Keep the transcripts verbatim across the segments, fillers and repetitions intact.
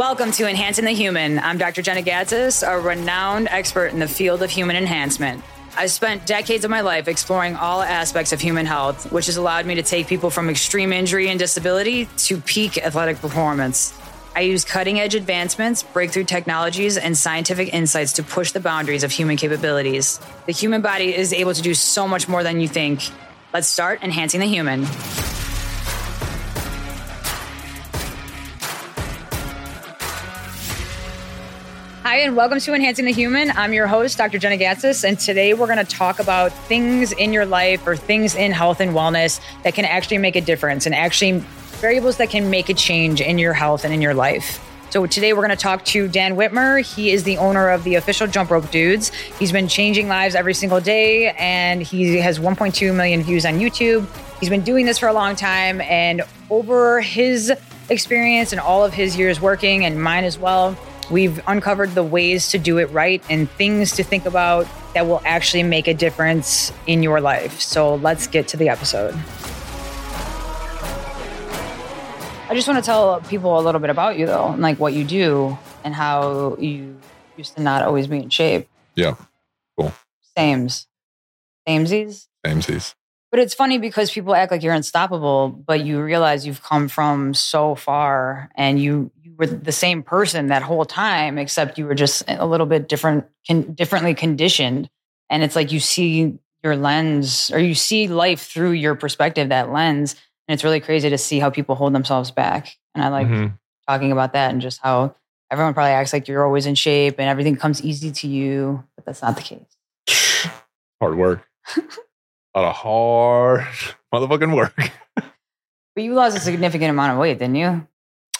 Welcome to Enhancing the Human. I'm Doctor Jenna Gattis, a renowned expert in the field of human enhancement. I've spent decades of my life exploring all aspects of human health, which has allowed me to take people from extreme injury and disability to peak athletic performance. I use cutting-edge advancements, breakthrough technologies, and scientific insights to push the boundaries of human capabilities. The human body is able to do so much more than you think. Let's start enhancing the human. Hi, and welcome to Enhancing the Human. I'm your host, Doctor Jenna Gattis, and today we're going to talk about things in your life or things in health and wellness that can actually make a difference and actually variables that can make a change in your health and in your life. So today we're going to talk to Dan Whitmer. He is the owner of the official Jump Rope Dudes. He's been changing lives every single day, and he has one point two million views on YouTube. He's been doing this for a long time, and over his experience and all of his years working, and mine as well, we've uncovered the ways to do it right and things to think about that will actually make a difference in your life. So let's get to the episode. I just want to tell people a little bit about you, though, and like what you do and how you used to not always be in shape. Yeah, cool. Sames. Samesies? Samesies. But it's funny because people act like you're unstoppable, but you realize you've come from so far, and you you were the same person that whole time, except you were just a little bit different, con- differently conditioned. And it's like you see your lens, or you see life through your perspective, that lens. And it's really crazy to see how people hold themselves back. And I like mm-hmm. talking about that, and just how everyone probably acts like you're always in shape and everything comes easy to you, but that's not the case. Hard work. A lot of hard motherfucking work. But you lost a significant amount of weight, didn't you?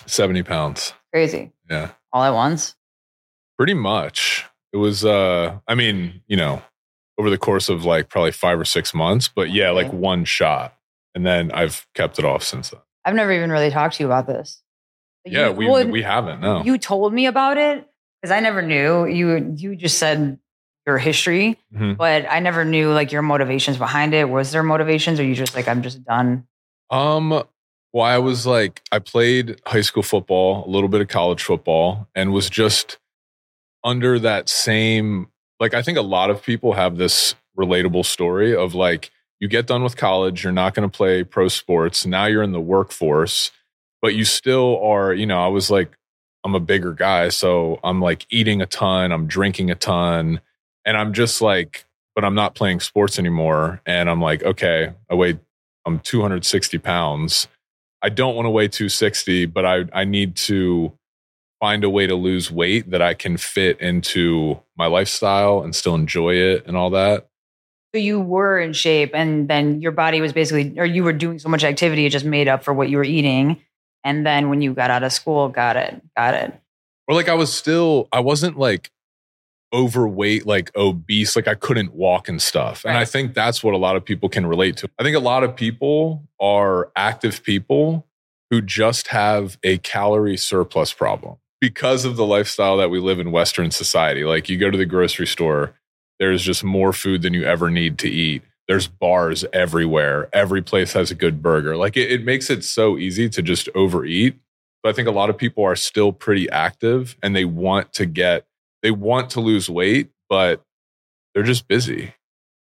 seventy pounds. Crazy. Yeah. All at once? Pretty much. It was, uh, I mean, you know, over the course of like probably five or six months, but yeah, okay. Like one shot. And then I've kept it off since then. I've never even really talked to you about this. Like yeah, you, we well, we haven't, no. You told me about it because I never knew. You you just said your history, mm-hmm. but I never knew like your motivations behind it. Was there motivations, or you just like, I'm just done? Um, well, I was like, I played high school football, a little bit of college football, and was just under that same, like, I think a lot of people have this relatable story of like, you get done with college, you're not going to play pro sports. Now you're in the workforce, but you still are, you know, I was like, I'm a bigger guy. So I'm like eating a ton, I'm drinking a ton. And I'm just like, but I'm not playing sports anymore. And I'm like, okay, I weigh, I'm two hundred sixty pounds. I don't want to weigh two hundred sixty, but I, I need to find a way to lose weight that I can fit into my lifestyle and still enjoy it and all that. So you were in shape, and then your body was basically, or you were doing so much activity, it just made up for what you were eating. And then when you got out of school, got it, got it. Or like I was still, I wasn't like overweight, like obese, like I couldn't walk and stuff. Right. And I think that's what a lot of people can relate to. I think a lot of people are active people who just have a calorie surplus problem because of the lifestyle that we live in Western society. Like you go to the grocery store, there's just more food than you ever need to eat. There's bars everywhere. Every place has a good burger. Like it, it makes it so easy to just overeat. But I think a lot of people are still pretty active, and they want to get, they want to lose weight, but they're just busy.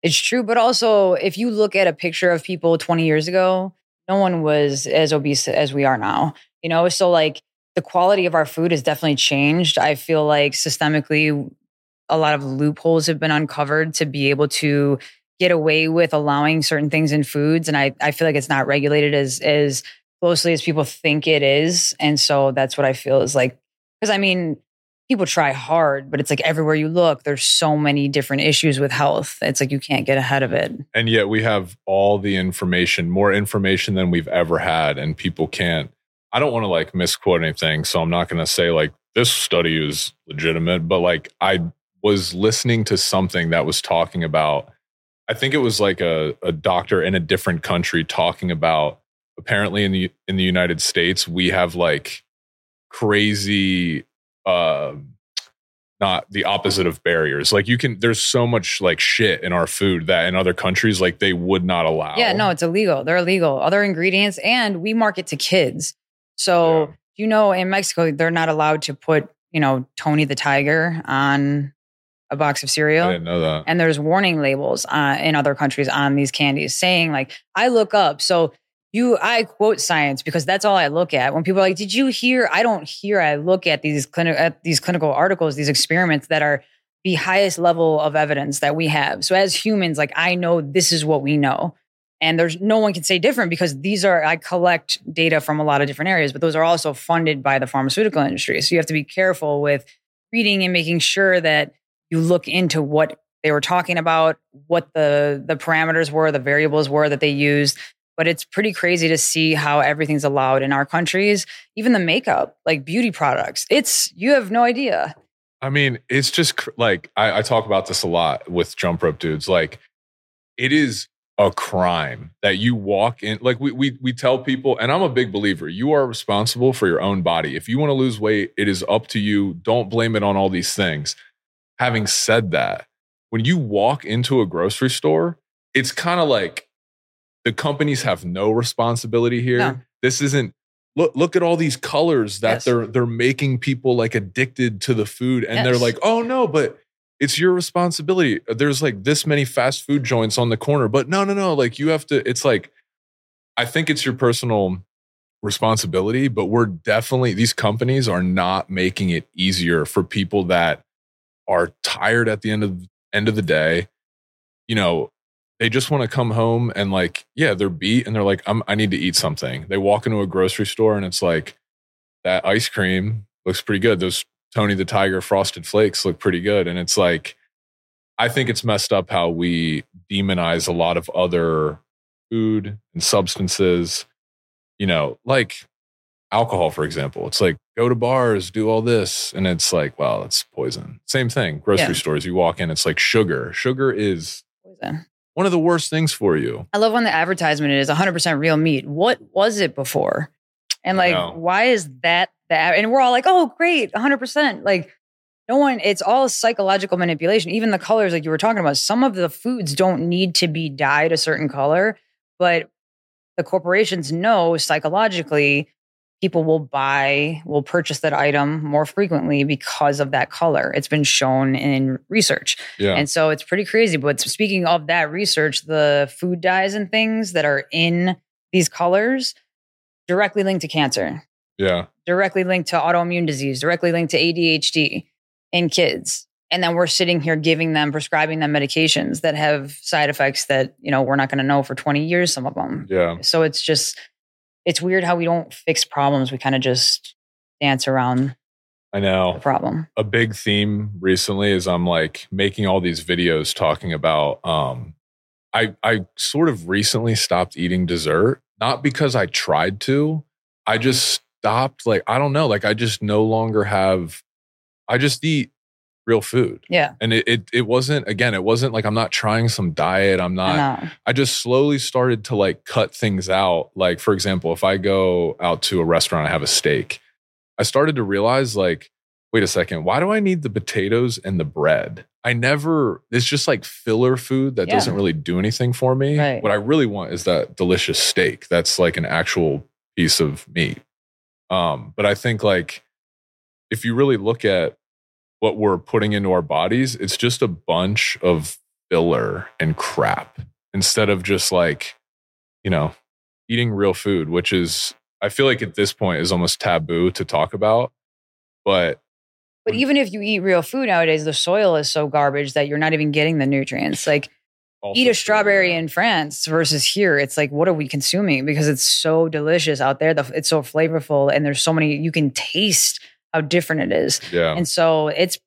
It's true. But also, if you look at a picture of people twenty years ago, no one was as obese as we are now, you know? So like the quality of our food has definitely changed. I feel like systemically, a lot of loopholes have been uncovered to be able to get away with allowing certain things in foods. And I, I feel like it's not regulated as, as closely as people think it is. And so that's what I feel is like, because I mean, people try hard, but it's like everywhere you look, there's so many different issues with health. It's like you can't get ahead of it. And yet we have all the information, more information than we've ever had. And people can't, I don't want to like misquote anything. So I'm not going to say like this study is legitimate, but like I was listening to something that was talking about, I think it was like a, a doctor in a different country talking about, apparently in the in the United States, we have like crazy, uh, not the opposite of barriers. Like you can, there's so much like shit in our food that in other countries, like they would not allow. Yeah, no, it's illegal. They're illegal. Other ingredients, and we market to kids. So yeah. you know, in Mexico, they're not allowed to put, you know, Tony the Tiger on a box of cereal. I didn't know that. And there's warning labels uh, in other countries on these candies saying, like, I look up. So you, I quote science because that's all I look at. When people are like, did you hear? I don't hear. I look at these clinic, at these clinical articles, these experiments that are the highest level of evidence that we have. So as humans, like, I know this is what we know. And there's no one can say different because these are, I collect data from a lot of different areas, but those are also funded by the pharmaceutical industry. So you have to be careful with reading and making sure that you look into what they were talking about, what the, the parameters were, the variables were that they used. But it's pretty crazy to see how everything's allowed in our countries, even the makeup, like beauty products. It's, you have no idea. I mean, it's just like, I, I talk about this a lot with Jump Rope Dudes. Like, it is a crime that you walk in. Like, we we we tell people, and I'm a big believer, you are responsible for your own body. If you want to lose weight, it is up to you. Don't blame it on all these things. Having said that, when you walk into a grocery store, it's kind of like the companies have no responsibility here. No. This isn't, look look at all these colors that yes. they're they're making people like addicted to the food, and yes. they're like, oh no, but it's your responsibility. There's like this many fast food joints on the corner, but no, no, no. Like, you have to, it's like, I think it's your personal responsibility, but we're definitely, these companies are not making it easier for people that are tired at the end of, end of the day. You know, they just want to come home and like, yeah, they're beat and they're like, I'm, I need to eat something. They walk into a grocery store and it's like, that ice cream looks pretty good. Those Tony the Tiger Frosted Flakes look pretty good. And it's like, I think it's messed up how we demonize a lot of other food and substances, you know, like alcohol, for example. It's like, go to bars, do all this. And it's like, wow, that's poison. Same thing. Grocery yeah. stores, you walk in, it's like sugar. Sugar is poison. One of the worst things for you. I love when the advertisement is one hundred percent real meat. What was it before? And like, no. why is that? That, and we're all like, oh, great, one hundred percent. Like, no one, it's all psychological manipulation. Even the colors, like you were talking about, some of the foods don't need to be dyed a certain color, but the corporations know psychologically people will buy, will purchase that item more frequently because of that color. It's been shown in research. Yeah. And so it's pretty crazy. But speaking of that research, the food dyes and things that are in these colors directly linked to cancer. Yeah. Directly linked to autoimmune disease, directly linked to A D H D in kids. And then we're sitting here giving them, prescribing them medications that have side effects that, you know, we're not going to know for twenty years, some of them. Yeah. So it's just, it's weird how we don't fix problems. We kind of just dance around I know. the problem. A big theme recently is I'm like making all these videos talking about, um, I I sort of recently stopped eating dessert, not because I tried to, I just stopped. Like, I don't know. Like, I just no longer have, I just eat real food. Yeah. And it, it, it wasn't, again, it wasn't like, I'm not trying some diet. I'm not, I know. I just slowly started to like cut things out. Like, for example, if I go out to a restaurant, I have a steak. I started to realize like, wait a second, why do I need the potatoes and the bread? I never, it's just like filler food that yeah. doesn't really do anything for me. Right. What I really want is that delicious steak. That's like an actual piece of meat. Um, but I think like if you really look at what we're putting into our bodies, it's just a bunch of filler and crap instead of just like, you know, eating real food, which is, I feel like at this point is almost taboo to talk about. But but even if you eat real food nowadays, the soil is so garbage that you're not even getting the nutrients. Like eat a strawberry in France versus here. It's like, what are we consuming? Because it's so delicious out there. The, it's so flavorful. And there's so many, you can taste how different it is. Yeah. And so it's,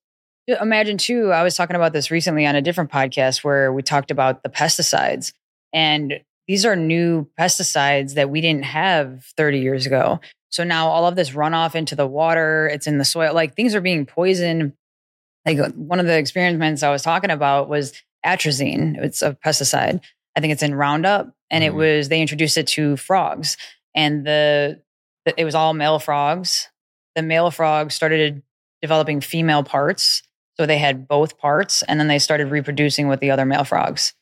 imagine too, I was talking about this recently on a different podcast where we talked about the pesticides. And these are new pesticides that we didn't have thirty years ago. So now all of this runoff into the water, it's in the soil, like things are being poisoned. Like one of the experiments I was talking about was atrazine. It's a pesticide. I think it's in Roundup. And mm. it was, they introduced it to frogs and the, the, it was all male frogs. The male frogs started developing female parts. So they had both parts and then they started reproducing with the other male frogs.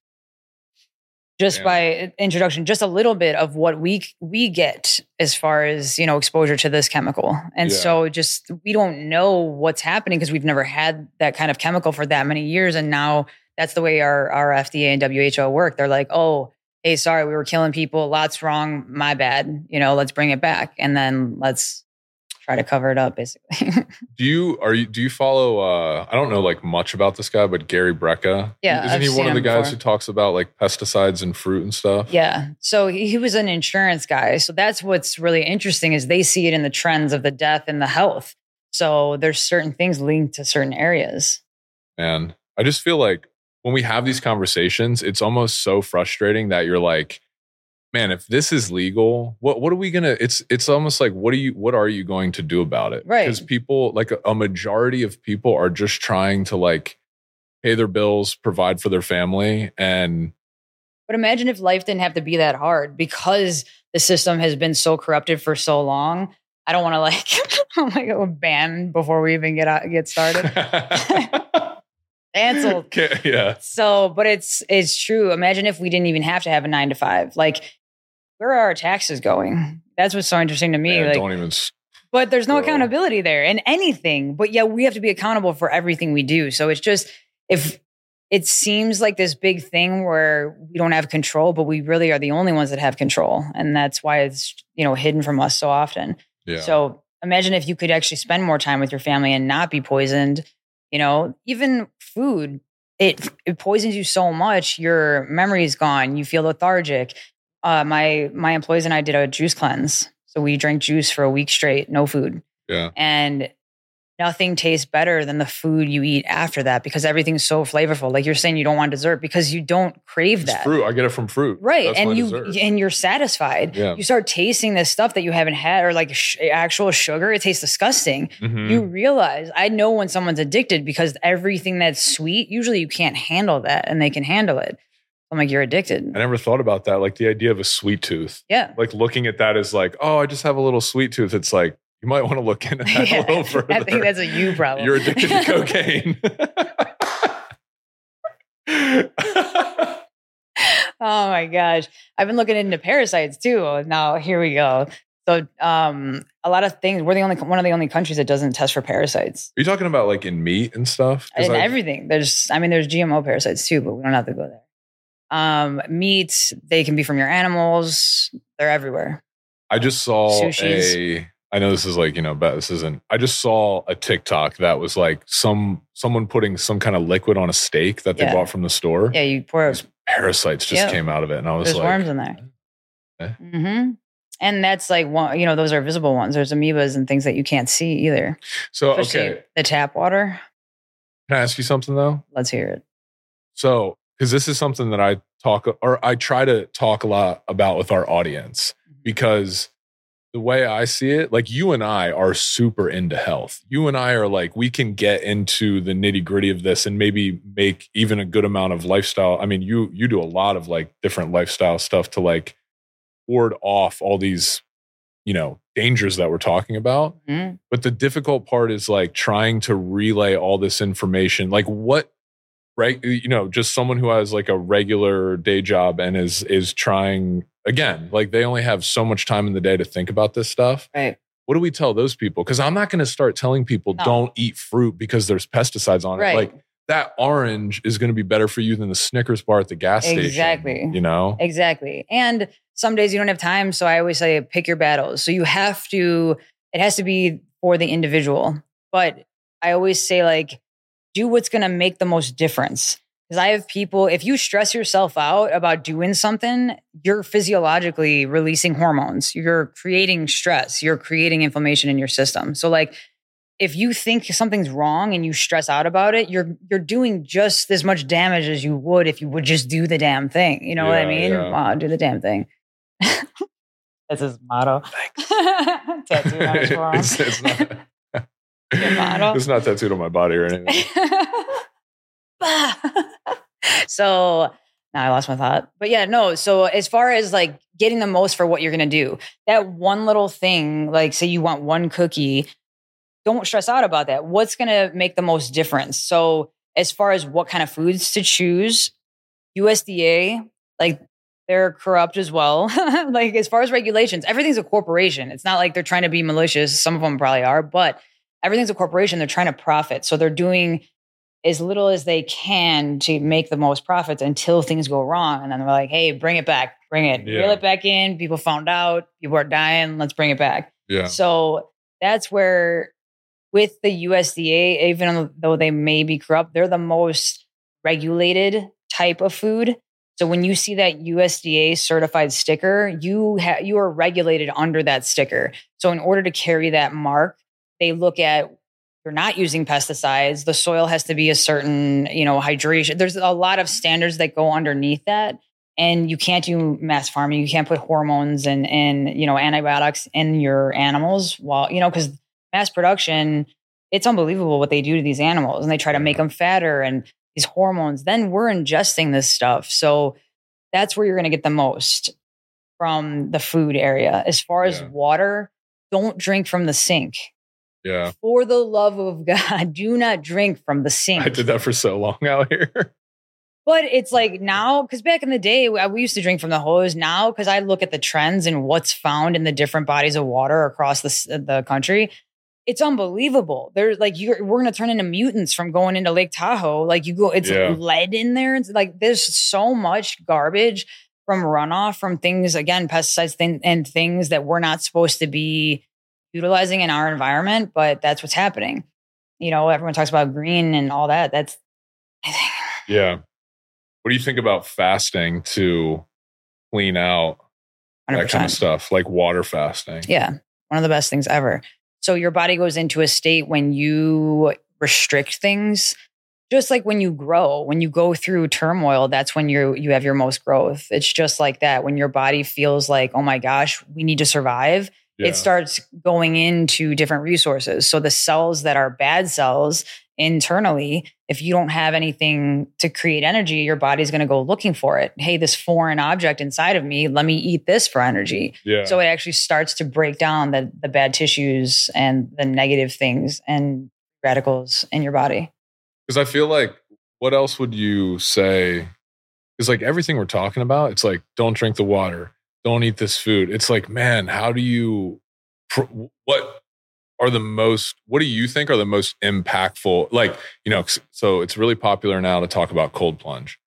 just yeah. by introduction, just a little bit of what we we get as far as, you know, exposure to this chemical. And yeah. so just, we don't know what's happening because we've never had that kind of chemical for that many years. And now that's the way our, our F D A and W H O work. They're like, oh, hey, sorry, we were killing people. Lots wrong. My bad. You know, let's bring it back. And then let's try to cover it up, basically. do you are you do you follow? Uh, I don't know like much about this guy, but Gary Brecka. Yeah, isn't I've he one of the guys before. who talks about like pesticides and fruit and stuff? Yeah, so he, he was an insurance guy. So that's what's really interesting is they see it in the trends of the death and the health. So there's certain things linked to certain areas. And I just feel like when we have these conversations, it's almost so frustrating that you're like, man, if this is legal, what what are we gonna? It's it's almost like what are you what are you going to do about it? Right? Because people, like a, a majority of people, are just trying to like pay their bills, provide for their family, and. But imagine if life didn't have to be that hard because the system has been so corrupted for so long. I don't want to like I'm like a ban before we even get out, get started. Cancelled. Yeah. So, but it's it's true. Imagine if we didn't even have to have a nine to five. Like. Where are our taxes going? That's what's so interesting to me. Yeah, like, don't even. But there's no bro. accountability there in anything. But yeah, we have to be accountable for everything we do. So it's just if it seems like this big thing where we don't have control, but we really are the only ones that have control, and that's why it's you know hidden from us so often. Yeah. So imagine if you could actually spend more time with your family and not be poisoned. You know, even food it it poisons you so much. Your memory is gone. You feel lethargic. Uh, my my employees and I did a juice cleanse. So we drank juice for a week straight, no food. Yeah. And nothing tastes better than the food you eat after that because everything's so flavorful. Like you're saying, you don't want dessert because you don't crave it's that. Fruit. I get it from fruit. Right. That's and you dessert. And you're satisfied. Yeah. You start tasting this stuff that you haven't had or like sh- actual sugar. It tastes disgusting. Mm-hmm. You realize, I know when someone's addicted because everything that's sweet, usually you can't handle that and they can handle it. I'm like, you're addicted. I never thought about that. Like the idea of a sweet tooth. Yeah. Like looking at that as like, oh, I just have a little sweet tooth. It's like, you might want to look into that yeah, a little further. I think that's a you problem. You're addicted to cocaine. Oh my gosh. I've been looking into parasites too. Now, here we go. So um, a lot of things, we're the only one of the only countries that doesn't test for parasites. Are you talking about like in meat and stuff? In like- everything. There's, I mean, there's G M O parasites too, but we don't have to go there. Um, meats, they can be from your animals. They're everywhere. I just saw Sushis. a, I know this is like, you know, but this isn't, I just saw a TikTok that was like some, someone putting some kind of liquid on a steak that they yeah. bought from the store. Yeah. You pour These parasites just yep. came out of it. And I was There's like, worms in there. Okay. Mm-hmm. And that's like one, you know, those are visible ones. There's amoebas and things that you can't see either. So, Especially okay. the tap water. Can I ask you something though? Let's hear it. So, because this is something that I talk or I try to talk a lot about with our audience because the way I see it, like you and I are super into health. You and I are like, we can get into the nitty gritty of this and maybe make even a good amount of lifestyle. I mean, you, you do a lot of like different lifestyle stuff to like ward off all these, you know, dangers that we're talking about. Mm. But the difficult part is like trying to relay all this information. Like what, Right, you know, just someone who has like a regular day job and is is trying again, like they only have so much time in the day to think about this stuff. Right. What do we tell those people? Because I'm not going to start telling people no. don't eat fruit because there's pesticides on right. it. Like that orange is going to be better for you than the Snickers bar at the gas exactly. station. Exactly. You know. Exactly. And some days you don't have time, so I always say pick your battles. So you have to. It has to be for the individual, but I always say like. Do what's going to make the most difference. Because I have people, if you stress yourself out about doing something, you're physiologically releasing hormones. You're creating stress. You're creating inflammation in your system. So like, if you think something's wrong and you stress out about it, you're you're doing just as much damage as you would if you would just do the damn thing. You know yeah, what I mean? Yeah. Wow, do the damn thing. That's his motto. Thanks. Tattooed on his forearm. It's, it's not- It's not tattooed on my body or anything. So now I lost my thought, but yeah, no. So as far as like getting the most for what you're going to do, that one little thing, like say you want one cookie, don't stress out about that. What's going to make the most difference? So as far as what kind of foods to choose, U S D A, like They're corrupt as well. Like, as far as regulations, everything's a corporation. It's not like they're trying to be malicious. Some of them probably are, but everything's a corporation. They're trying to profit. So they're doing as little as they can to make the most profits until things go wrong. And then they're like, hey, bring it back. Bring it. Yeah. Reel it back in. People found out. People are dying. Let's bring it back. Yeah. So that's where with the U S D A, even though they may be corrupt, they're the most regulated type of food. So when you see that U S D A certified sticker, you ha- you are regulated under that sticker. So in order to carry that mark, they look at, you're not using pesticides. The soil has to be a certain, you know, hydration. There's a lot of standards that go underneath that. And you can't do mass farming. You can't put hormones and, and, you know, antibiotics in your animals while, you know, because mass production, it's unbelievable what they do to these animals. And they try to make them fatter and these hormones, then we're ingesting this stuff. So that's where you're going to get the most from the food area. As far as yeah. water, don't drink from the sink. Yeah. For the love of God, do not drink from the sink. I did that for so long out here. But it's like now, because back in the day, we used to drink from the hose. Now, because I look at the trends and what's found in the different bodies of water across the, the country, it's unbelievable. There's like, you're, we're going to turn into mutants from going into Lake Tahoe. Like you go, it's yeah. lead in there. It's like, there's so much garbage from runoff, from things, again, pesticides thing, and things that we're not supposed to be utilizing in our environment, but that's what's happening. You know, everyone talks about green and all that. That's. Yeah. What do you think about fasting to clean out one hundred percent that kind of stuff? Like water fasting. Yeah. One of the best things ever. So your body goes into a state when you restrict things, just like when you grow, when you go through turmoil, that's when you you have your most growth. It's just like that. When your body feels like, oh my gosh, we need to survive, yeah. it starts going into different resources. So the cells that are bad cells internally, if you don't have anything to create energy, your body's going to go looking for it. Hey, this foreign object inside of me, let me eat this for energy. Yeah. So it actually starts to break down the, the bad tissues and the negative things and radicals in your body. Because I feel like, what else would you say? Because like everything we're talking about, it's like, don't drink the water, don't eat this food. It's like, man, how do you, what are the most, what do you think are the most impactful? Like, you know, so it's really popular now to talk about cold plunge,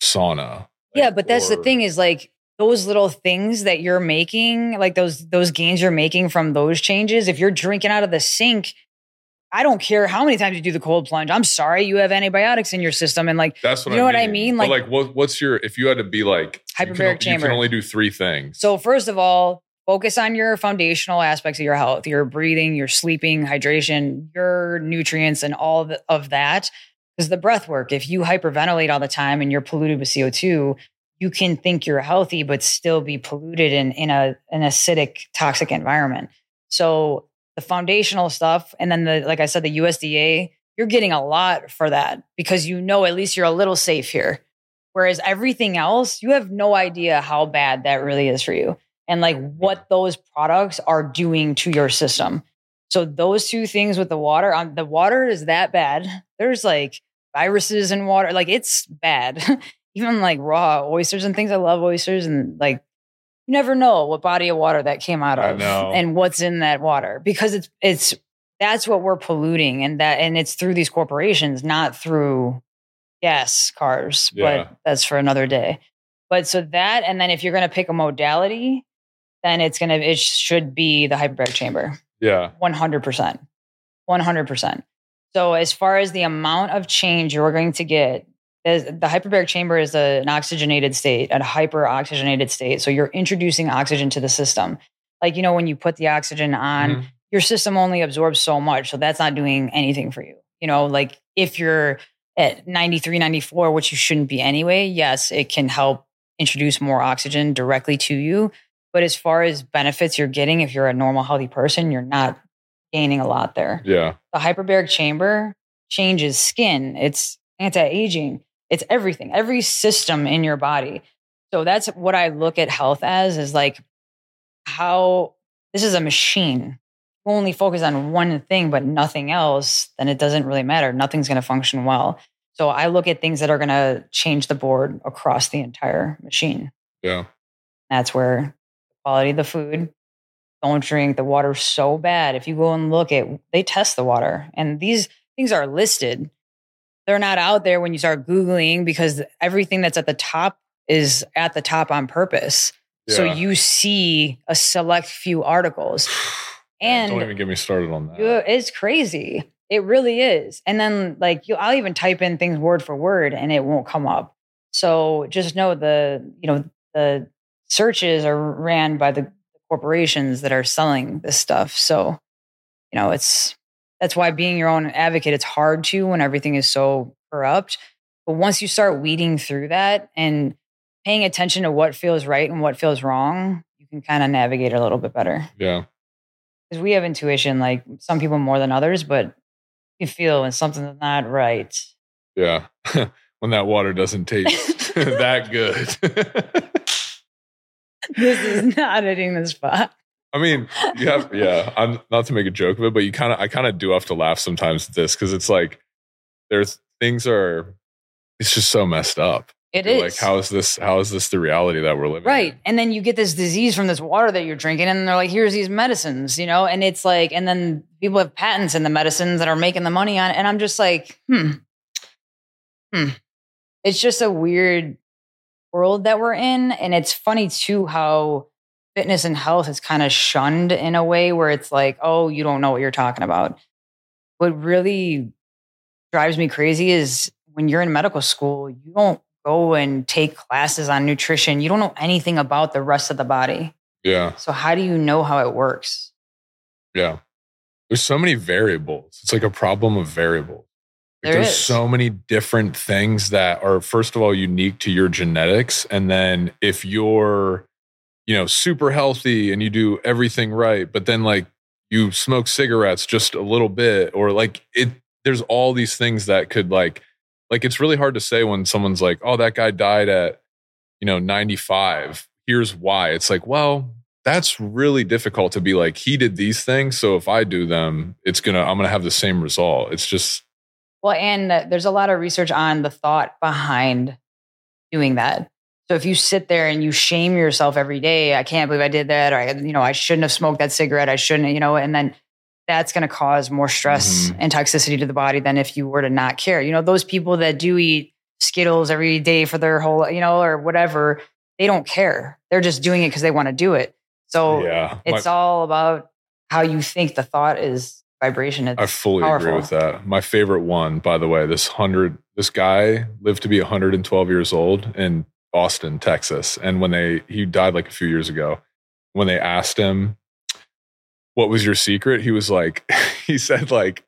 sauna. Like, yeah. But that's or, the thing is like those little things that you're making, like those, those gains you're making from those changes. If you're drinking out of the sink, I don't care how many times you do the cold plunge. I'm sorry, you have antibiotics in your system. And like, that's what you know I mean. what I mean? Like, but like what, what's your, if you had to be like hyperbaric you can, chamber, you can only do three things. So first of all, focus on your foundational aspects of your health, your breathing, your sleeping, hydration, your nutrients, and all the, of that. Because the breath work, if you hyperventilate all the time and you're polluted with C O two, you can think you're healthy, but still be polluted in, in a, an acidic, toxic environment. So the foundational stuff, and then the, like I said, the U S D A, you're getting a lot for that because you know at least you're a little safe here. Whereas everything else, you have no idea how bad that really is for you. And like what those products are doing to your system. So those two things with the water, um, the water is that bad. There's like viruses in water. Like it's bad. Even like raw oysters and things. I love oysters. And like, you never know what body of water that came out of and what's in that water, because it's, it's, that's what we're polluting. And that, and it's through these corporations, not through gas cars, yeah. but that's for another day. But so that, and then if you're going to pick a modality, then it's going to, it should be the hyperbaric chamber. Yeah. one hundred percent, one hundred percent. So as far as the amount of change you're going to get, the hyperbaric chamber is a, an oxygenated state, a hyper oxygenated state. So you're introducing oxygen to the system. Like, you know, when you put the oxygen on, mm-hmm. your system only absorbs so much. So that's not doing anything for you. You know, like if you're at ninety-three, ninety-four, which you shouldn't be anyway, yes, it can help introduce more oxygen directly to you. But as far as benefits you're getting, if you're a normal, healthy person, you're not gaining a lot there. Yeah. The hyperbaric chamber changes skin. It's anti-aging. It's everything, every system in your body. So that's what I look at health as, is like how this is a machine. If you only focus on one thing, but nothing else, then it doesn't really matter. Nothing's going to function well. So I look at things that are going to change the board across the entire machine. Yeah. That's where the quality of the food. Don't drink the water so bad. If you go and look at, they test the water, and these things are listed. They're not out there when you start Googling, because everything that's at the top is at the top on purpose. Yeah. So you see a select few articles. And don't even get me started on that. You, it's crazy. It really is. And then like you, I'll even type in things word for word and it won't come up. So just know the, you know, the searches are ran by the corporations that are selling this stuff. So, you know, it's, that's why being your own advocate, it's hard to when everything is so corrupt. But once you start weeding through that and paying attention to what feels right and what feels wrong, you can kind of navigate a little bit better. Yeah. Because we have intuition, like some people more than others, but you feel when something's not right. Yeah. When that water doesn't taste that good. This is not hitting the spot. I mean, you have, yeah, I'm not to make a joke of it, but you kind of, I kind of do have to laugh sometimes at this, because it's like, there's things are, it's just so messed up. It you're is. Like, how is this, how is this the reality that we're living right in? And then you get this disease from this water that you're drinking, and they're like, here's these medicines, you know? And it's like, and then people have patents in the medicines that are making the money on it. And I'm just like, hmm, hmm. It's just a weird world that we're in. And it's funny too, how fitness and health is kind of shunned in a way where it's like, oh, you don't know what you're talking about. What really drives me crazy is when you're in medical school, you don't go and take classes on nutrition. You don't know anything about the rest of the body. Yeah. So how do you know how it works? Yeah. There's so many variables. It's like a problem of variables. Like there there's is. so many different things that are, first of all, unique to your genetics. And then if you're, you know, super healthy and you do everything right, but then like you smoke cigarettes just a little bit, or like it, there's all these things that could like, like, it's really hard to say when someone's like, oh, that guy died at, you know, ninety-five. Here's why. It's like, well, that's really difficult to be like, he did these things. So if I do them, it's going to, I'm going to have the same result. It's just. Well, and there's a lot of research on the thought behind doing that. So if you sit there and you shame yourself every day, I can't believe I did that. Or, I, you know, I shouldn't have smoked that cigarette. I shouldn't, you know, and then that's going to cause more stress mm-hmm. and toxicity to the body than if you were to not care. You know, those people that do eat Skittles every day for their whole, you know, or whatever, they don't care. They're just doing it because they want to do it. So yeah, it's my, all about how you think. The thought is vibration. It's I fully powerful. agree with that. My favorite one, by the way, this hundred, this guy lived to be one hundred twelve years old in Austin, Texas. And when they, he died like a few years ago, when they asked him, what was your secret? He was like, he said like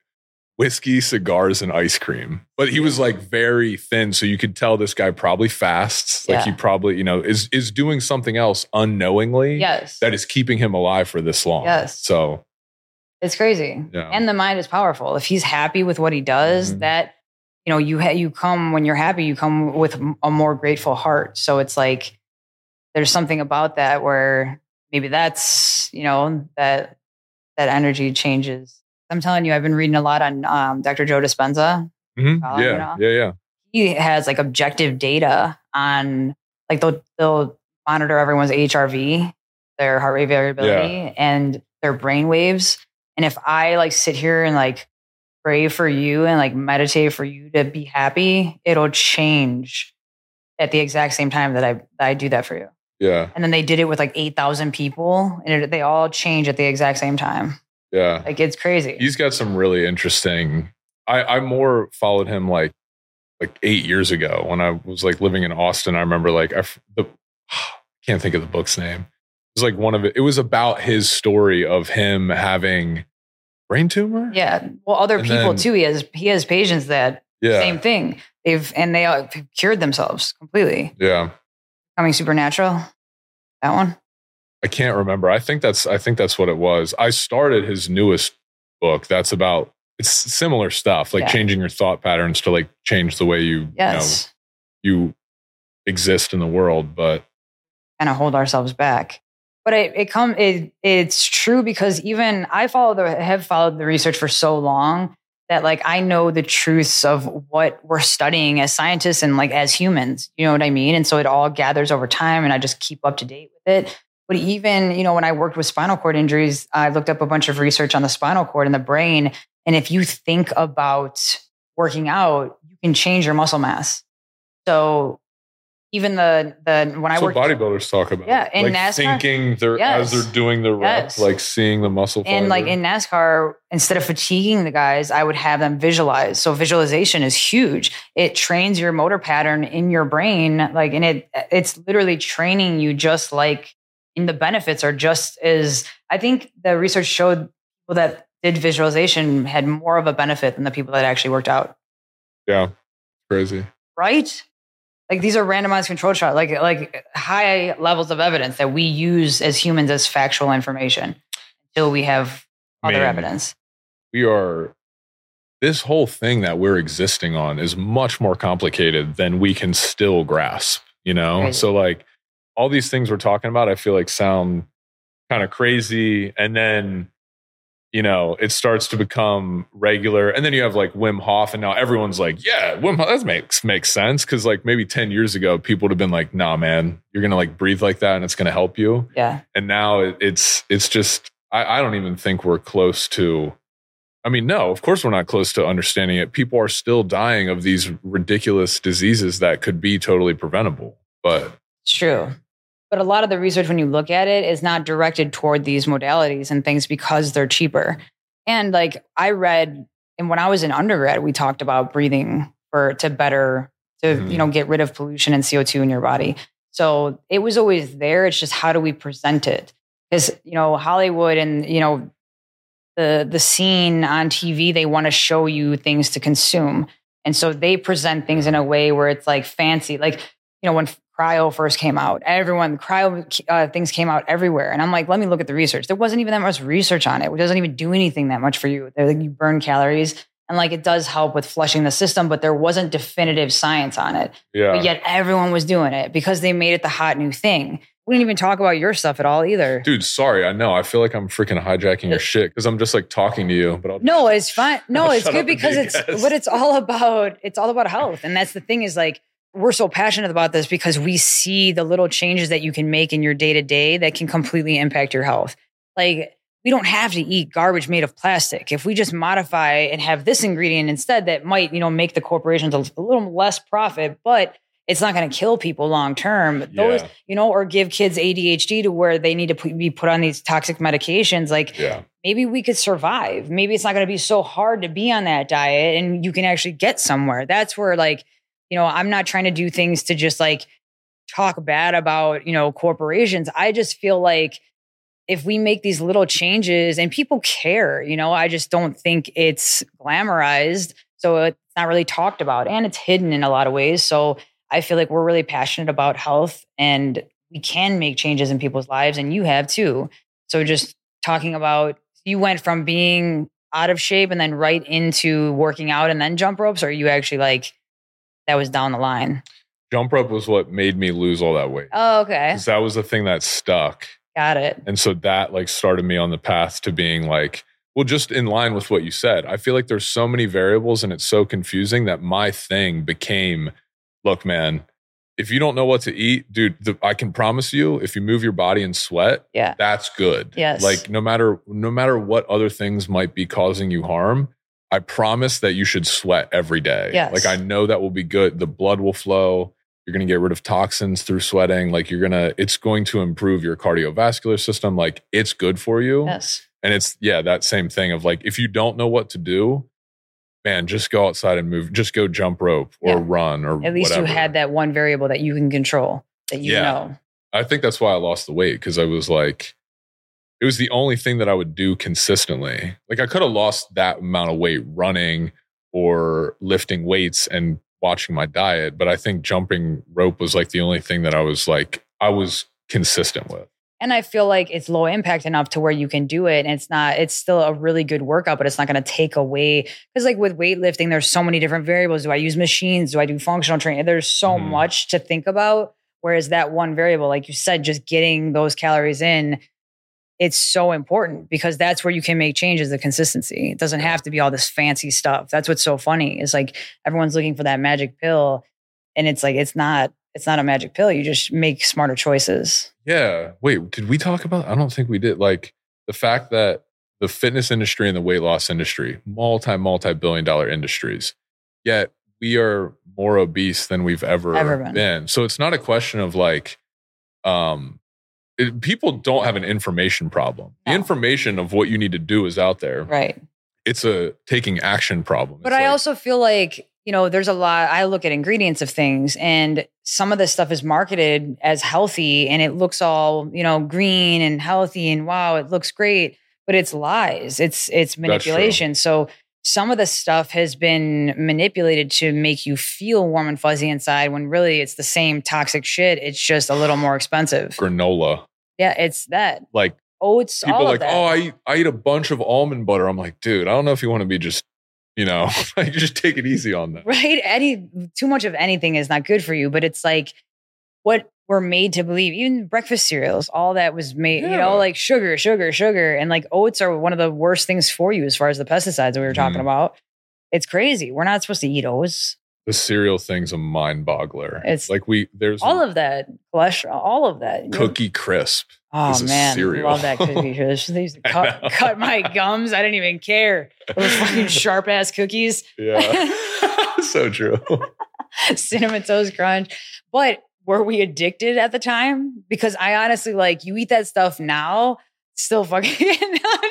whiskey, cigars, and ice cream. But he was like very thin. So you could tell this guy probably fasts. Like yeah. he probably, you know, is is doing something else unknowingly yes. that is keeping him alive for this long. Yes. So it's crazy. Yeah. And the mind is powerful. If he's happy with what he does, mm-hmm. that, you know, you ha- you come when you're happy, you come with a more grateful heart. So it's like there's something about that where maybe that's, you know, that that energy changes. I'm telling you, I've been reading a lot on um, Doctor Joe Dispenza. Mm-hmm. Uh, yeah, you know? yeah, yeah. He has like objective data on, like they'll, they'll monitor everyone's H R V, their heart rate variability, yeah. and their brain waves. And if I like sit here and like pray for you and like meditate for you to be happy, it'll change at the exact same time that I that I do that for you. Yeah. And then they did it with like eight thousand people and it, they all change at the exact same time. Yeah. Like it's crazy. He's got some really interesting, I, I more followed him like, like eight years ago when I was like living in Austin. I remember like, I the, can't think of the book's name. It was like one of it. It was about his story of him having brain tumor. Yeah. Well, other and people then, too. He has, he has patients that yeah. same thing. They've, and they all cured themselves completely. Yeah. Coming Supernatural, that one? I can't remember. I think that's I think that's what it was. I started his newest book. That's about, it's similar stuff, like yeah. changing your thought patterns to like change the way you, yes. you know, you exist in the world, but kind of hold ourselves back. But it it come it it's true because even I follow the have followed the research for so long that like I know the truths of what we're studying as scientists and like as humans, you know what I mean? And so it all gathers over time and I just keep up to date with it. But even, you know, when I worked with spinal cord injuries, I looked up a bunch of research on the spinal cord and the brain. And if you think about working out, you can change your muscle mass. So even the, the when I worked, so bodybuilders talk about yeah, in like NASCAR, thinking they're yes, as they're doing the rep, yes. like seeing the muscle fiber. And like in NASCAR, instead of fatiguing the guys, I would have them visualize. So visualization is huge. It trains your motor pattern in your brain, like, and it it's literally training you just like. And the benefits are just as, I think the research showed people that did visualization had more of a benefit than the people that actually worked out. Yeah. Crazy. Right? Like these are randomized controlled trials, like, like high levels of evidence that we use as humans as factual information until we have other Man, evidence. We are, this whole thing that we're existing on is much more complicated than we can still grasp, you know? Right. So like, all these things we're talking about, I feel like sound kind of crazy. And then, you know, it starts to become regular. And then you have like Wim Hof. And now everyone's like, yeah, Wim Hof, that makes, makes sense. Cause like maybe ten years ago, people would have been like, nah, man, you're going to like breathe like that and it's going to help you. Yeah. And now it, it's, it's just, I, I don't even think we're close to, I mean, no, of course we're not close to understanding it. People are still dying of these ridiculous diseases that could be totally preventable, but it's true. But a lot of the research, when you look at it, is not directed toward these modalities and things because they're cheaper. And like I read, and when I was in undergrad, we talked about breathing for to better, to, mm. you know, get rid of pollution and C O two in your body. So it was always there. It's just how do we present it? Because, you know, Hollywood and, you know, the the scene on T V, they want to show you things to consume. And so they present things in a way where it's like fancy, like, you know, when cryo first came out, everyone, cryo uh, things came out everywhere. And I'm like, let me look at the research. There wasn't even that much research on it. It doesn't even do anything that much for you. Like, you burn calories and like it does help with flushing the system, but there wasn't definitive science on it. Yeah. But yet everyone was doing it because they made it the hot new thing. We didn't even talk about your stuff at all either. Dude, sorry. I know. I feel like I'm freaking hijacking your shit because I'm just like talking to you. But I'll No, just, it's fine. No, I'll it's good because it's what it's all about. It's all about health. And that's the thing is like, we're so passionate about this because we see the little changes that you can make in your day-to-day that can completely impact your health. Like, we don't have to eat garbage made of plastic. If we just modify and have this ingredient instead, that might, you know, make the corporations a little less profit, but it's not going to kill people long-term. Those, yeah. you know, or give kids A D H D to where they need to be put on these toxic medications. Like, yeah. maybe we could survive. Maybe it's not going to be so hard to be on that diet and you can actually get somewhere. That's where like, you know, I'm not trying to do things to just like talk bad about, you know, corporations. I just feel like if we make these little changes and people care, you know, I just don't think it's glamorized. So it's not really talked about and it's hidden in a lot of ways. So I feel like we're really passionate about health and we can make changes in people's lives and you have too. So just talking about, you went from being out of shape and then right into working out and then jump ropes, or are you actually like, that was down the line? Jump rope was what made me lose all that weight. Oh, okay. Because that was the thing that stuck. Got it. And so that like started me on the path to being like, well, just in line with what you said. I feel like there's so many variables and it's so confusing that my thing became, look, man, if you don't know what to eat, dude, the, I can promise you, if you move your body and sweat, yeah. that's good. Yes. Like no matter no matter what other things might be causing you harm, I promise that you should sweat every day. Yes. Like I know that will be good. The blood will flow. You're going to get rid of toxins through sweating. Like you're going to, it's going to improve your cardiovascular system. Like it's good for you. Yes. And it's, yeah, that same thing of like, if you don't know what to do, man, just go outside and move, just go jump rope or yeah. run or at least whatever. You had that one variable that you can control that you yeah. know. I think that's why I lost the weight. Cause I was like, it was the only thing that I would do consistently. Like I could have lost that amount of weight running or lifting weights and watching my diet. But I think jumping rope was like the only thing that I was like, I was consistent with. And I feel like it's low impact enough to where you can do it. And it's not, it's still a really good workout, but it's not going to take away. Cause like with weightlifting, there's so many different variables. Do I use machines? Do I do functional training? There's so mm. much to think about. Whereas that one variable, like you said, just getting those calories in, it's so important because that's where you can make changes, the consistency. It doesn't have to be all this fancy stuff. That's what's so funny. It's like everyone's looking for that magic pill and it's like, it's not, it's not a magic pill. You just make smarter choices. Yeah. Wait, did we talk about, I don't think we did. Like the fact that the fitness industry and the weight loss industry, multi, multi-billion dollar industries, yet we are more obese than we've ever, ever been. been. So it's not a question of like, um, it, people don't have an information problem. No. The information of what you need to do is out there. Right. It's a taking action problem. But it's I like, also feel like, you know, there's a lot, I look at ingredients of things and some of this stuff is marketed as healthy and it looks all, you know, green and healthy and wow, it looks great, but it's lies. It's, it's manipulation. So some of the stuff has been manipulated to make you feel warm and fuzzy inside when really it's the same toxic shit. It's just a little more expensive. Granola. Yeah, it's that. Like oats, people all like, of that. Oh, I eat, I eat a bunch of almond butter. I'm like, dude, I don't know if you want to be just, you know, like just take it easy on that. Right? Any Too much of anything is not good for you, but it's like what we're made to believe. Even breakfast cereals, all that was made, yeah. you know, like sugar, sugar, sugar. And like oats are one of the worst things for you as far as the pesticides that we were talking mm. about. It's crazy. We're not supposed to eat oats. The cereal thing's a mind boggler. It's like we, there's all a, of that, cholesterol, all of that. Cookie Crisp. Oh man, cereal. Love that Cookie Crisp. They used to cut, cut my gums. I didn't even care. Those fucking sharp ass cookies. Yeah. So true. Cinnamon Toast Crunch. But were we addicted at the time? Because I honestly, like, you eat that stuff now, still fucking...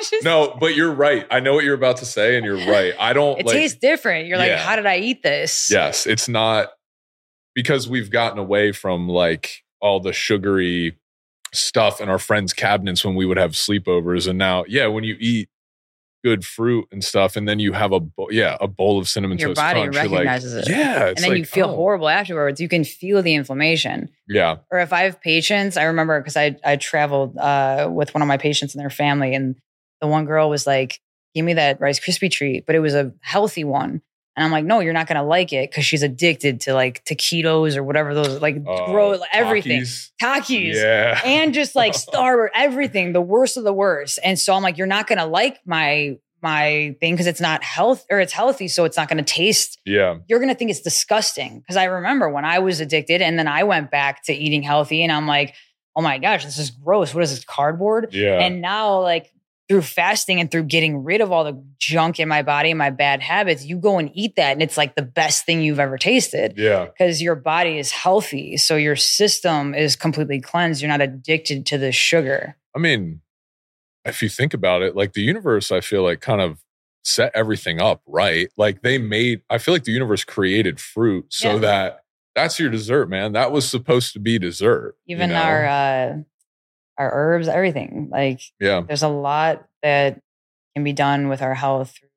just, no, but you're right. I know what you're about to say, and you're right. I don't... It like, tastes different. You're yeah. like, how did I eat this? Yes, it's not... Because we've gotten away from, like, all the sugary stuff in our friends' cabinets when we would have sleepovers. And now, yeah, when you eat good fruit and stuff, and then you have a bo- yeah a bowl of Cinnamon Toast Crunch. Your body recognizes it. Yeah, and then like, you feel oh. horrible afterwards. You can feel the inflammation. Yeah. Or if I have patients, I remember because I I traveled uh, with one of my patients and their family, and the one girl was like, "Give me that Rice Krispie treat," but it was a healthy one, and I'm like, "No, you're not gonna like it," because she's addicted to like taquitos or whatever those like oh, grow everything, Takis, Takis. Yeah. And just like Starburst, everything, the worst of the worst. And so I'm like, "You're not gonna like my." my thing because it's not health or it's healthy. So it's not going to taste. Yeah. You're going to think it's disgusting. Cause I remember when I was addicted and then I went back to eating healthy and I'm like, oh my gosh, this is gross. What is this, cardboard? Yeah. And now like through fasting and through getting rid of all the junk in my body and my bad habits, you go and eat that. And it's like the best thing you've ever tasted. Yeah. Cause your body is healthy. So your system is completely cleansed. You're not addicted to the sugar. I mean, if you think about it, like the universe, I feel like kind of set everything up, right? Like they made, I feel like the universe created fruit so yeah. that that's your dessert, man. That was supposed to be dessert. Even you know? our, uh, our herbs, everything. Like yeah. there's a lot that can be done with our health through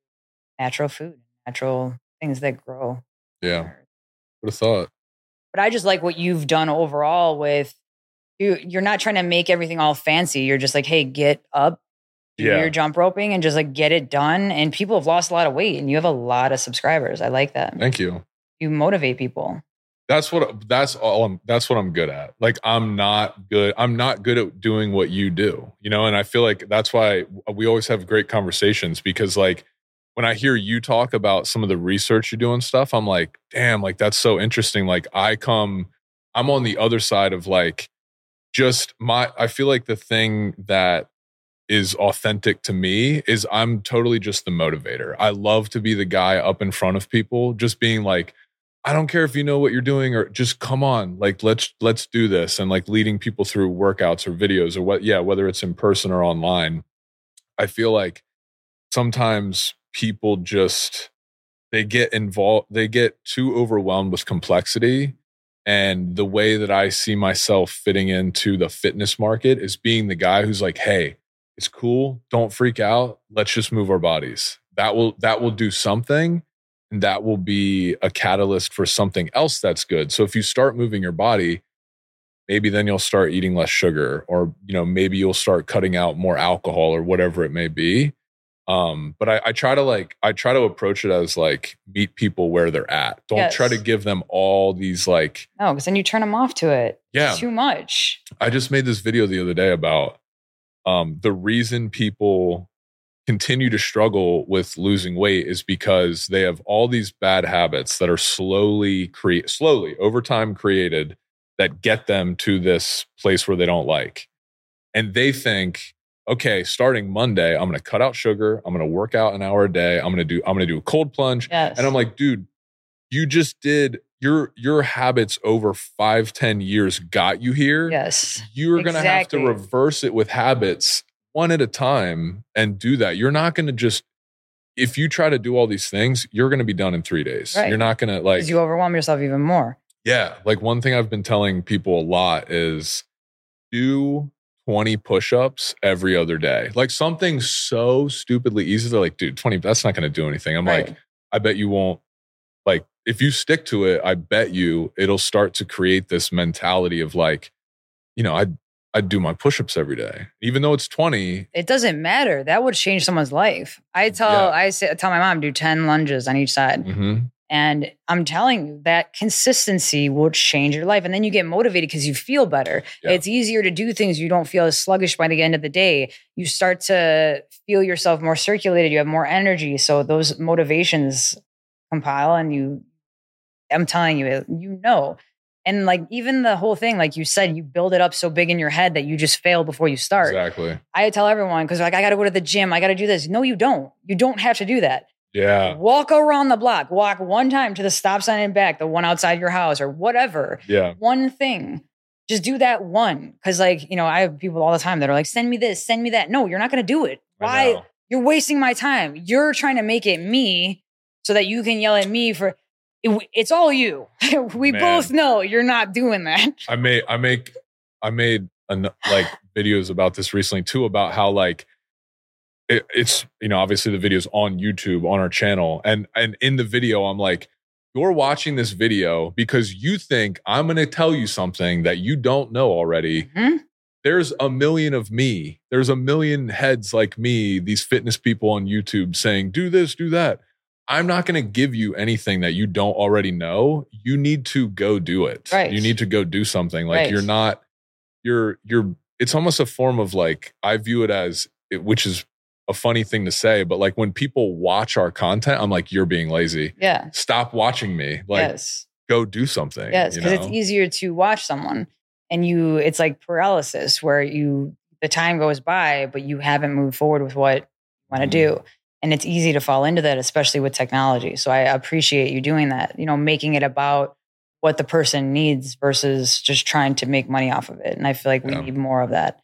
natural food, natural things that grow. Yeah. What a thought. But I just like what you've done overall with You, you're not trying to make everything all fancy. You're just like, hey, get up, do yeah. your jump roping and just like get it done. And people have lost a lot of weight and you have a lot of subscribers. I like that. Thank you. You motivate people. That's what, that's all I'm, that's what I'm good at. Like, I'm not good. I'm not good at doing what you do, you know? And I feel like that's why we always have great conversations because like when I hear you talk about some of the research you do and stuff, I'm like, damn, like that's so interesting. Like I come, I'm on the other side of like, just my, I feel like the thing that is authentic to me is I'm totally just the motivator. I love to be the guy up in front of people, just being like, I don't care if you know what you're doing or just come on, like, let's, let's do this. And like leading people through workouts or videos or what, yeah, whether it's in person or online. I feel like sometimes people just, they get involved, they get too overwhelmed with complexity. And the way that I see myself fitting into the fitness market is being the guy who's like, hey, it's cool. Don't freak out. Let's just move our bodies. That will, that will do something. And that will be a catalyst for something else that's good. So if you start moving your body, maybe then you'll start eating less sugar or, you know, maybe you'll start cutting out more alcohol or whatever it may be. Um, but I, I try to like, I try to approach it as like, meet people where they're at. Don't yes. try to give them all these like... No, because then you turn them off to it. Yeah. It's too much. I just made this video the other day about um, the reason people continue to struggle with losing weight is because they have all these bad habits that are slowly create slowly over time created that get them to this place where they don't like. And they think, okay, starting Monday, I'm going to cut out sugar. I'm going to work out an hour a day. I'm going to do, I'm going to do a cold plunge. Yes. And I'm like, dude, you just did your, your habits over five, ten years got you here. Yes. You're exactly. going to have to reverse it with habits one at a time and do that. You're not going to just, if you try to do all these things, you're going to be done in three days. Right. You're not going to like, 'cause you overwhelm yourself even more. Yeah. Like one thing I've been telling people a lot is do twenty push-ups every other day. Like something so stupidly easy. They're like, dude, twenty, that's not going to do anything. I'm right. like, I bet you won't. Like if you stick to it, I bet you it'll start to create this mentality of like, you know, I I do my push-ups every day. Even though it's twenty. It doesn't matter. That would change someone's life. I tell yeah. I, say, I tell my mom, do ten lunges on each side. Mm-hmm. And I'm telling you that consistency will change your life. And then you get motivated because you feel better. Yeah. It's easier to do things. You don't feel as sluggish by the end of the day. You start to feel yourself more circulated. You have more energy. So those motivations compile and you, I'm telling you, you know. And like even the whole thing, like you said, you build it up so big in your head that you just fail before you start. Exactly. I tell everyone because like, I got to go to the gym. I got to do this. No, you don't. You don't have to do that. Yeah. Walk around the block, walk one time to the stop sign and back, the one outside your house or whatever. Yeah. One thing. Just do that one. Cause like, you know, I have people all the time that are like, send me this, send me that. No, you're not going to do it. Why? You're wasting my time. You're trying to make it me so that you can yell at me for it, it's all you. we Man. both know you're not doing that. I made, I make, I made an, like videos about this recently too, about how like, It, it's, you know, obviously the video's on YouTube, on our channel. And and in the video, I'm like, you're watching this video because you think I'm going to tell you something that you don't know already. Mm-hmm. There's a million of me. There's a million heads like me, these fitness people on YouTube saying, do this, do that. I'm not going to give you anything that you don't already know. You need to go do it. Right. You need to go do something. Like right. you're not, you're, you're, it's almost a form of like, I view it as, it, which is a funny thing to say, but like when people watch our content, I'm like, you're being lazy. Yeah. Stop watching me. Like, yes. go do something. Yes, because it's easier to watch someone and you, it's like paralysis where you, the time goes by, but you haven't moved forward with what you want to mm. do. And it's easy to fall into that, especially with technology. So I appreciate you doing that, you know, making it about what the person needs versus just trying to make money off of it. And I feel like we yeah. need more of that.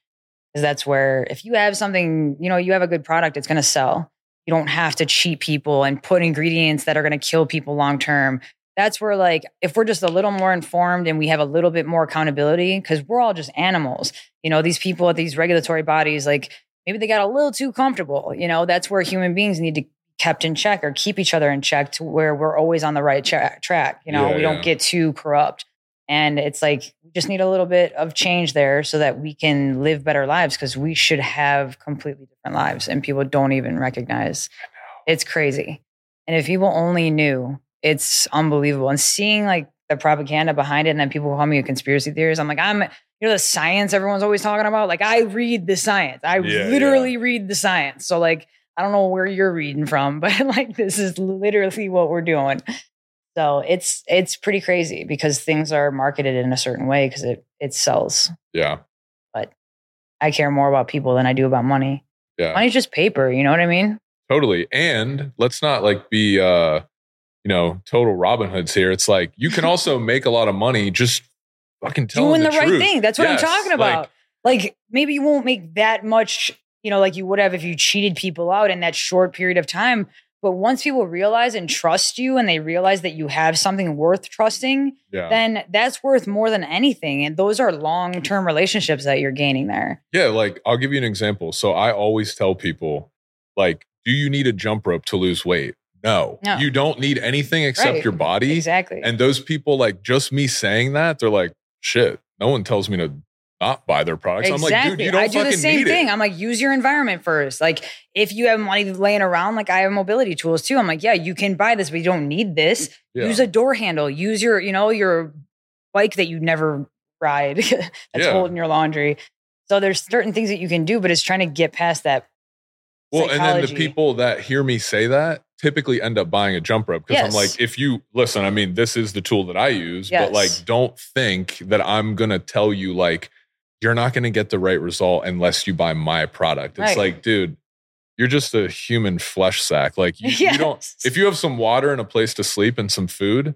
Because that's where if you have something, you know, you have a good product, it's going to sell. You don't have to cheat people and put ingredients that are going to kill people long term. That's where like, if we're just a little more informed and we have a little bit more accountability, because we're all just animals, you know, these people at these regulatory bodies, like maybe they got a little too comfortable. You know, that's where human beings need to be kept in check or keep each other in check to where we're always on the right tra- track. You know, yeah, we yeah. don't get too corrupt. And it's like, we just need a little bit of change there so that we can live better lives because we should have completely different lives and people don't even recognize. It's crazy. And if people only knew, it's unbelievable. And seeing like the propaganda behind it and then people call me a conspiracy theorist, I'm like, I'm, you know, the science everyone's always talking about. Like I read the science. I yeah, literally yeah. read the science. So like, I don't know where you're reading from, but like, this is literally what we're doing. So it's it's pretty crazy because things are marketed in a certain way because it, it sells. Yeah. But I care more about people than I do about money. Yeah. Money's just paper. You know what I mean? Totally. And let's not like be, uh, you know, total Robin Hoods here. It's like you can also make a lot of money just fucking telling doing the, the right truth. thing. That's what yes, I'm talking about. Like, like maybe you won't make that much, you know, like you would have if you cheated people out in that short period of time. But once people realize and trust you and they realize that you have something worth trusting, yeah. then that's worth more than anything. And those are long-term relationships that you're gaining there. Yeah. Like I'll give you an example. So I always tell people like, do you need a jump rope to lose weight? No, no. You don't need anything except right. your body. Exactly. And those people like just me saying that they're like, shit, no one tells me to not buy their products. Exactly. I'm like, dude, you don't I do fucking the same thing. It. I'm like, use your environment first. Like if you have money laying around, like I have mobility tools too. I'm like, yeah, you can buy this, but you don't need this. Yeah. Use a door handle, use your, you know, your bike that you never ride that's yeah. holding your laundry. So there's certain things that you can do, but it's trying to get past that. Well, psychology. And then the people that hear me say that typically end up buying a jump rope. Because yes. I'm like, if you listen, I mean, this is the tool that I use, yes. but like, don't think that I'm going to tell you, like, you're not going to get the right result unless you buy my product. It's right. like, dude, you're just a human flesh sack. Like you, yes. you don't, if you have some water and a place to sleep and some food,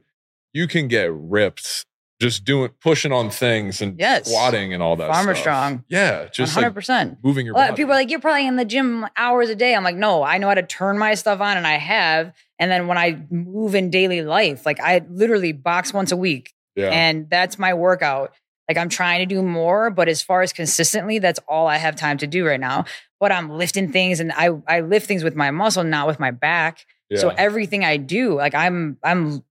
you can get ripped just doing, pushing on things and yes. squatting and all that Farmer stuff. Strong. Yeah. Just one hundred percent. Like moving your body. People are like, you're probably in the gym hours a day. I'm like, no, I know how to turn my stuff on and I have. And then when I move in daily life, like I literally box once a week yeah. and that's my workout. Like I'm trying to do more, but as far as consistently, that's all I have time to do right now. But I'm lifting things and I, I lift things with my muscle, not with my back. Yeah. So everything I do, like I'm, I'm,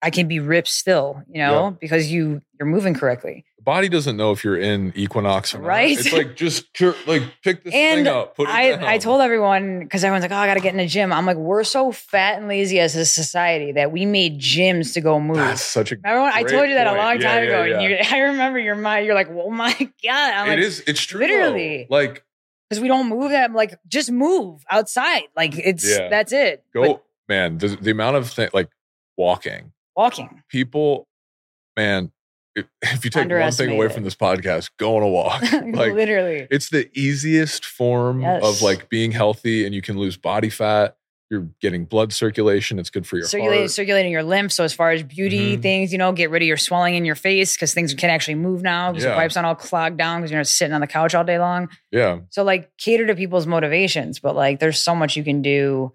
I can be ripped still, you know, yep. because you, you're moving correctly. The body doesn't know if you're in Equinox or not. Right. It's like, just like pick this and thing up, put it I, down. I told everyone, because everyone's like, oh, I got to get in the gym. I'm like, we're so fat and lazy as a society that we made gyms to go move. That's such a remember when, I told you that point. a long time yeah, yeah, ago. Yeah. And you, I remember your mind, you're like, oh my God. I'm it like, is, it's true. Literally. Though. Like, because we don't move that. I'm like, just move outside. Like it's, yeah. that's it. Go, but, man. The, the amount of things, like walking. Walking. People, man, if you take one thing away from this podcast, go on a walk. Like, literally. It's the easiest form yes. of like being healthy, and you can lose body fat. You're getting blood circulation. It's good for your Circulate, heart. Circulating your lymph. So as far as beauty mm-hmm. things, you know, get rid of your swelling in your face because things can actually move now because yeah. your pipes aren't all clogged down because you're not sitting on the couch all day long. Yeah. So like cater to people's motivations, but like there's so much you can do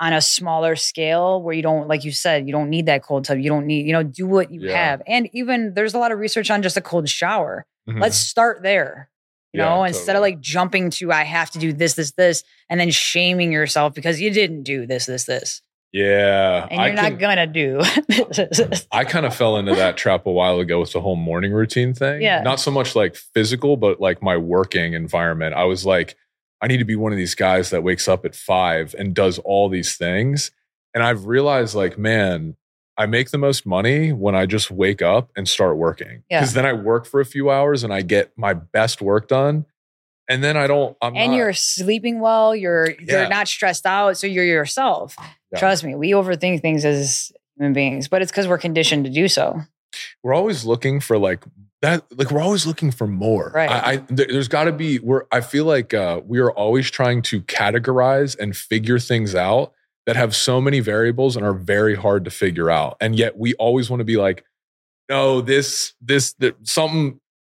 on a smaller scale where you don't, like you said, you don't need that cold tub. You don't need, you know, do what you yeah. have. And even there's a lot of research on just a cold shower. Mm-hmm. Let's start there, you yeah, know, totally. Instead of like jumping to, I have to do this, this, this, and then shaming yourself because you didn't do this, this, this. Yeah. And you're I not going to do. I kind of fell into that trap a while ago with the whole morning routine thing. Yeah. Not so much like physical, but like my working environment. I was like, I need to be one of these guys that wakes up at five and does all these things. And I've realized like, man, I make the most money when I just wake up and start working. Yeah. Cause then I work for a few hours and I get my best work done. And then I don't, I'm and not, you're sleeping well, you're, yeah. you're not stressed out. So you're yourself. Yeah. Trust me. We overthink things as human beings, but it's cause we're conditioned to do so. We're always looking for like that, like we're always looking for more. Right. I, I there's got to be we're I feel like uh, we are always trying to categorize and figure things out that have so many variables and are very hard to figure out. And yet we always want to be like, no, this this the, something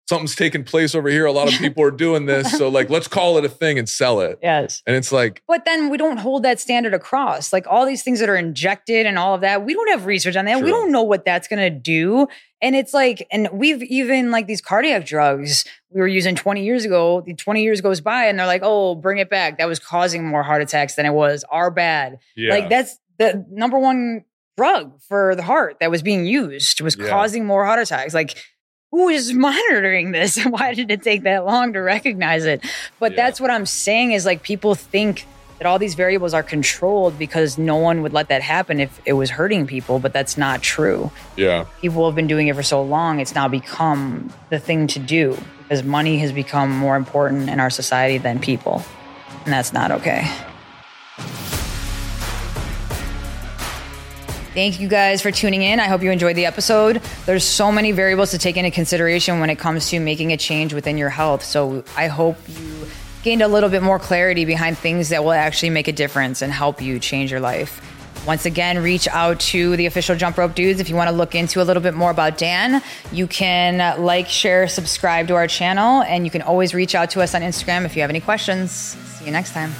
something's taking place over here. A lot of people are doing this, so like let's call it a thing and sell it. Yes. And it's like, but then we don't hold that standard across. Like all these things that are injected and all of that, we don't have research on that. True. We don't know what that's going to do. And it's like, and we've even like these cardiac drugs we were using twenty years ago, the twenty years goes by and they're like, oh, bring it back. That was causing more heart attacks than it was. Our bad. Yeah. Like that's the number one drug for the heart that was being used was yeah. causing more heart attacks. Like who is monitoring this? Why did it take that long to recognize it? But yeah. that's what I'm saying is like people think that all these variables are controlled because no one would let that happen if it was hurting people, but that's not true. Yeah. People have been doing it for so long, it's now become the thing to do because money has become more important in our society than people. And that's not okay. Thank you guys for tuning in. I hope you enjoyed the episode. There's so many variables to take into consideration when it comes to making a change within your health. So I hope you gained a little bit more clarity behind things that will actually make a difference and help you change your life. Once again, reach out to the official Jump Rope Dudes. If you want to look into a little bit more about Dan, you can like, share, subscribe to our channel, and you can always reach out to us on Instagram if you have any questions. See you next time.